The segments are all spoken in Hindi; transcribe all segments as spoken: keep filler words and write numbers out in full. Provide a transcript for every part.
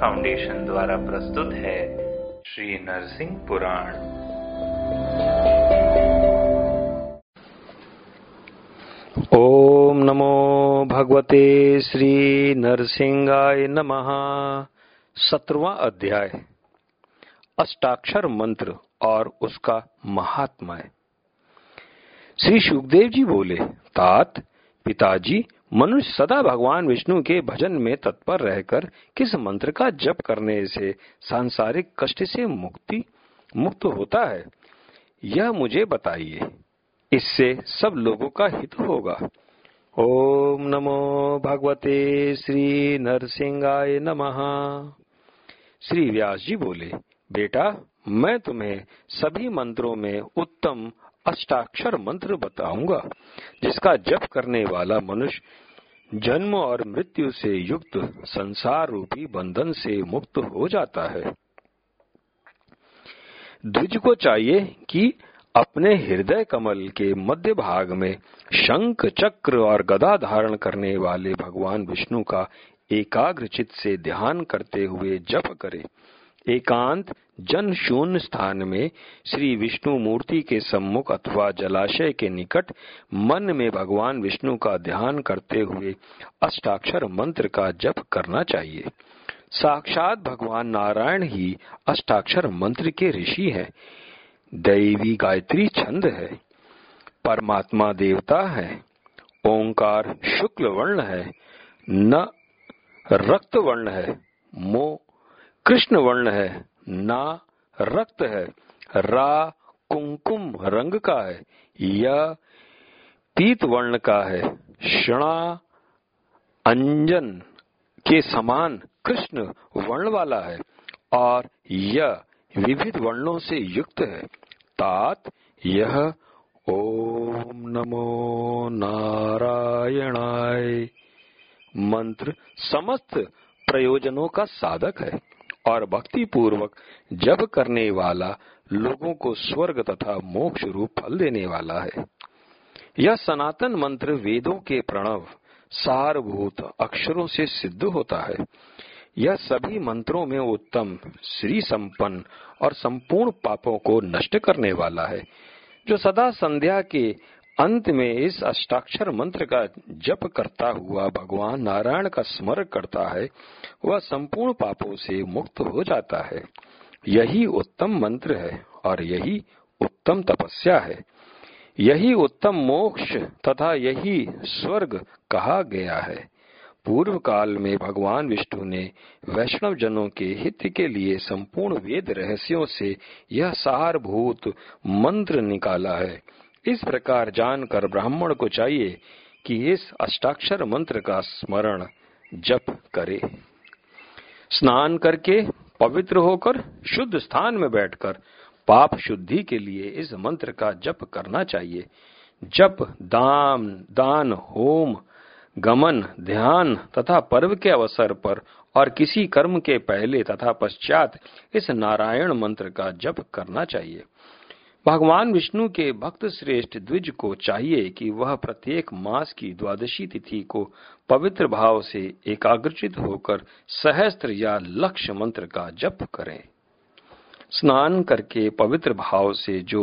फाउंडेशन द्वारा प्रस्तुत है श्री नरसिंह पुराण। ओम नमो भगवते श्री नरसिंहाय नमः। सत्रवां अध्याय अष्टाक्षर मंत्र और उसका महात्मा। श्री सुखदेव जी बोले, तात पिताजी, मनुष्य सदा भगवान विष्णु के भजन में तत्पर रहकर किस मंत्र का जप करने से सांसारिक कष्ट से मुक्ति मुक्त होता है, यह मुझे बताइए। इससे सब लोगों का हित होगा। ओम नमो भगवते श्री नरसिंहाय नमः। श्री व्यास जी बोले, बेटा, मैं तुम्हें सभी मंत्रों में उत्तम अष्टाक्षर मंत्र बताऊंगा, जिसका जप करने वाला मनुष्य जन्म और मृत्यु से युक्त संसार रूपी बंधन से मुक्त हो जाता है। द्विज को चाहिए कि अपने हृदय कमल के मध्य भाग में शंख, चक्र और गदा धारण करने वाले भगवान विष्णु का एकाग्र चित्त से ध्यान करते हुए जप करे। एकांत जन शून्य स्थान में श्री विष्णु मूर्ति के सम्मुख अथवा जलाशय के निकट मन में भगवान विष्णु का ध्यान करते हुए अष्टाक्षर मंत्र का जप करना चाहिए। साक्षात भगवान नारायण ही अष्टाक्षर मंत्र के ऋषि हैं। दैवी गायत्री छंद है, परमात्मा देवता है, ओंकार शुक्ल वर्ण है, न रक्त वर्ण है, मो कृष्ण वर्ण है, ना रक्त है, रा कुमकुम रंग का है, या पीत वर्ण का है, शणा अंजन के समान कृष्ण वर्ण वाला है और यह विविध वर्णों से युक्त है। तात यह ओम नमो नारायणाय मंत्र समस्त प्रयोजनों का साधक है और भक्ति पूर्वक जप करने वाला लोगों को स्वर्ग तथा मोक्ष रूप फल देने वाला है। यह सनातन मंत्र वेदों के प्रणव सारभूत अक्षरों से सिद्ध होता है। यह सभी मंत्रों में उत्तम, श्री संपन्न और संपूर्ण पापों को नष्ट करने वाला है। जो सदा संध्या के अंत में इस अष्टाक्षर मंत्र का जप करता हुआ भगवान नारायण का स्मरण करता है, वह संपूर्ण पापों से मुक्त हो जाता है। यही उत्तम मंत्र है और यही उत्तम तपस्या है, यही उत्तम मोक्ष तथा यही स्वर्ग कहा गया है। पूर्व काल में भगवान विष्णु ने वैष्णव जनों के हित के लिए संपूर्ण वेद रहस्यों से यह सारभूत मंत्र निकाला है। इस प्रकार जानकर ब्राह्मण को चाहिए कि इस अष्टाक्षर मंत्र का स्मरण जप करे। स्नान करके पवित्र होकर शुद्ध स्थान में बैठकर पाप शुद्धि के लिए इस मंत्र का जप करना चाहिए। जप, दान, दान, होम, गमन, ध्यान तथा पर्व के अवसर पर और किसी कर्म के पहले तथा पश्चात इस नारायण मंत्र का जप करना चाहिए। भगवान विष्णु के भक्त श्रेष्ठ द्विज को चाहिए कि वह प्रत्येक मास की द्वादशी तिथि को पवित्र भाव से एकाग्रचित होकर सहस्त्र या लक्ष्य मंत्र का जप करें। स्नान करके पवित्र भाव से जो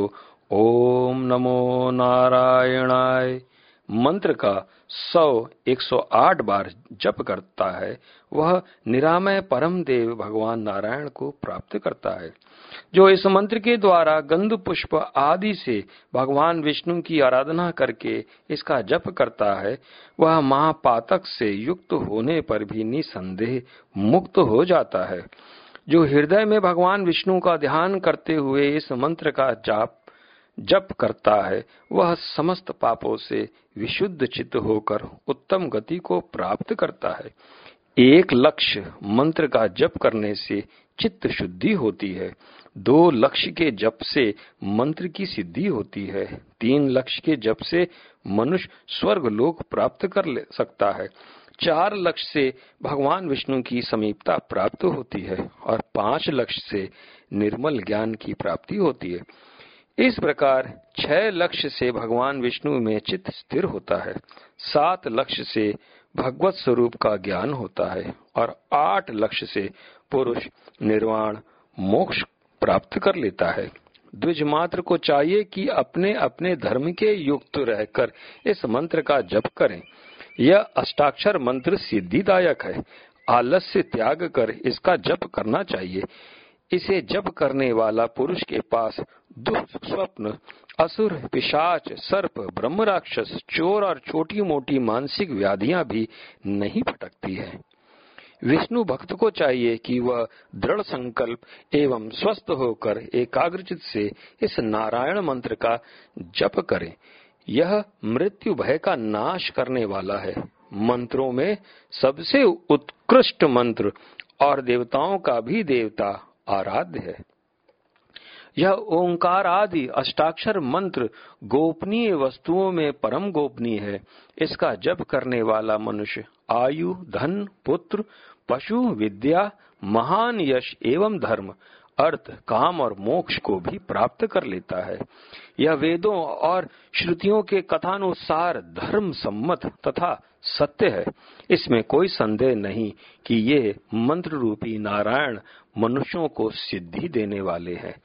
ओम नमो नारायणाय मंत्र का सौ एक सौ आठ बार जप करता है, वह निरामय परम देव भगवान नारायण को प्राप्त करता है। जो इस मंत्र के द्वारा गंध, पुष्प आदि से भगवान विष्णु की आराधना करके इसका जप करता है, वह महापातक से युक्त होने पर भी निसंदेह मुक्त हो जाता है। जो हृदय में भगवान विष्णु का ध्यान करते हुए इस मंत्र का जाप जप करता है, वह समस्त पापों से विशुद्ध चित्त होकर उत्तम गति को प्राप्त करता है। एक लक्ष्य मंत्र का जप करने से चित्त शुद्धि होती है। दो लक्ष्य के जप से मंत्र की सिद्धि होती है। तीन लक्ष्य के जप से मनुष्य स्वर्ग लोक प्राप्त कर ले सकता है। चार लक्ष्य से भगवान विष्णु की समीपता प्राप्त होती है और पांच लक्ष्य से निर्मल ज्ञान की प्राप्ति होती है। इस प्रकार छह लक्ष्य से भगवान विष्णु में चित्त स्थिर होता है, सात लक्ष्य से भगवत स्वरूप का ज्ञान होता है और आठ लक्ष्य से पुरुष निर्वाण मोक्ष प्राप्त कर लेता है। द्विज मात्र को चाहिए कि अपने अपने धर्म के युक्त रहकर इस मंत्र का जप करें। यह अष्टाक्षर मंत्र सिद्धिदायक है। आलस्य त्याग कर इसका जप करना चाहिए। इसे जप करने वाला पुरुष के पास दुष्स्वप्न, असुर, पिशाच, सर्प, ब्रह्म राक्षस, चोर और छोटी मोटी मानसिक व्याधियां भी नहीं भटकती है। विष्णु भक्त को चाहिए कि वह दृढ़ संकल्प एवं स्वस्थ होकर एकाग्रचित से इस नारायण मंत्र का जप करे। यह मृत्यु भय का नाश करने वाला है। मंत्रों में सबसे उत्कृष्ट मंत्र और देवताओं का भी देवता आराध्य है। यह ओंकार आदि अष्टाक्षर मंत्र गोपनीय वस्तुओं में परम गोपनीय है। इसका जप करने वाला मनुष्य आयु, धन, पुत्र, पशु, विद्या, महान यश एवं धर्म, अर्थ, काम और मोक्ष को भी प्राप्त कर लेता है। यह वेदों और श्रुतियों के कथानुसार धर्म सम्मत तथा सत्य है। इसमें कोई संदेह नहीं कि ये मंत्र रूपी नारायण मनुष्यों को सिद्धि देने वाले हैं।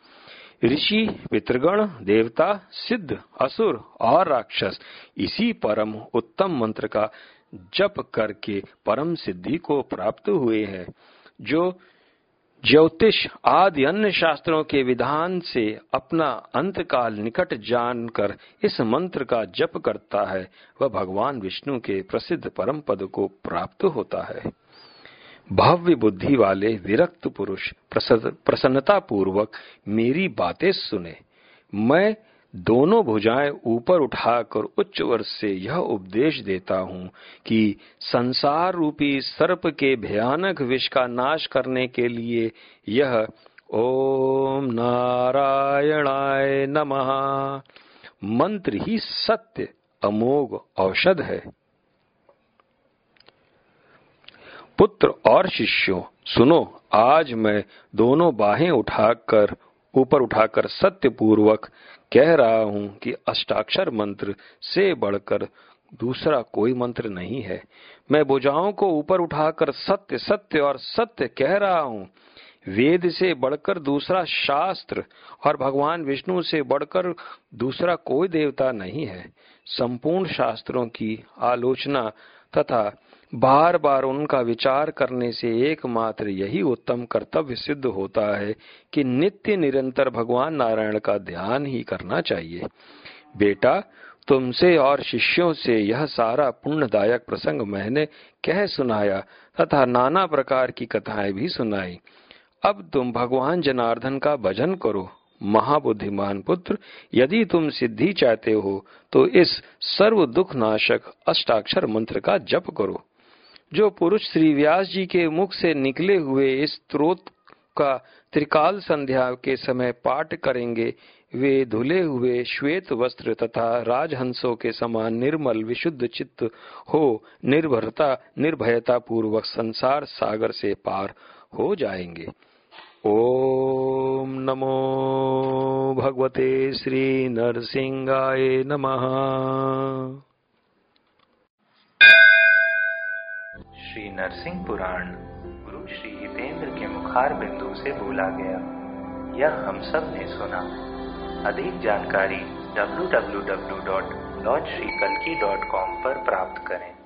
ऋषि, पितृगण, देवता, सिद्ध, असुर और राक्षस इसी परम उत्तम मंत्र का जप करके परम सिद्धि को प्राप्त हुए हैं, जो ज्योतिष आदि अन्य शास्त्रों के विधान से अपना अंतकाल निकट जानकर इस मंत्र का जप करता है, वह भगवान विष्णु के प्रसिद्ध परम पद को प्राप्त होता है। भव्य बुद्धि वाले विरक्त पुरुष प्रसन्नता पूर्वक मेरी बातें सुने। मैं दोनों भुजाएं ऊपर उठाकर उच्च वर से यह उपदेश देता हूँ कि संसार रूपी सर्प के भयानक विष का नाश करने के लिए यह ओम नारायणाय नमः मंत्र ही सत्य अमोघ औषध है। पुत्र और शिष्यों, सुनो, आज मैं दोनों बाहें उठाकर ऊपर उठाकर सत्य पूर्वक कह रहा हूँ कि अष्टाक्षर मंत्र से बढ़कर दूसरा कोई मंत्र नहीं है। मैं भुजाओं को ऊपर उठाकर सत्य सत्य और सत्य कह रहा हूँ। वेद से बढ़कर दूसरा शास्त्र और भगवान विष्णु से बढ़कर दूसरा कोई देवता नहीं है। संपूर्ण शास्त्रों की आलोचना तथा बार बार उनका विचार करने से एकमात्र यही उत्तम कर्तव्य सिद्ध होता है कि नित्य निरंतर भगवान नारायण का ध्यान ही करना चाहिए। बेटा, तुमसे और शिष्यों से यह सारा पुण्यदायक प्रसंग मैंने कह सुनाया तथा नाना प्रकार की कथाएं भी सुनाई। अब तुम भगवान जनार्दन का भजन करो। महाबुद्धिमान पुत्र, यदि तुम सिद्धि चाहते हो तो इस सर्व दुख नाशक अष्टाक्षर मंत्र का जप करो। जो पुरुष श्री व्यास जी के मुख से निकले हुए इस स्तोत्र का त्रिकाल संध्या के समय पाठ करेंगे, वे धुले हुए श्वेत वस्त्र तथा राजहंसों के समान निर्मल विशुद्ध चित्त हो निर्भरता निर्भयता पूर्वक संसार सागर से पार हो जाएंगे। ओम नमो भगवते श्री नरसिंहाय नमः। श्री नरसिंह पुराण गुरु श्री हितेंद्र के मुखार बिंदु से बोला गया। यह हम सब ने सुना। अधिक जानकारी W W W dot lord Shri कल्कि डॉट कॉम पर प्राप्त करें।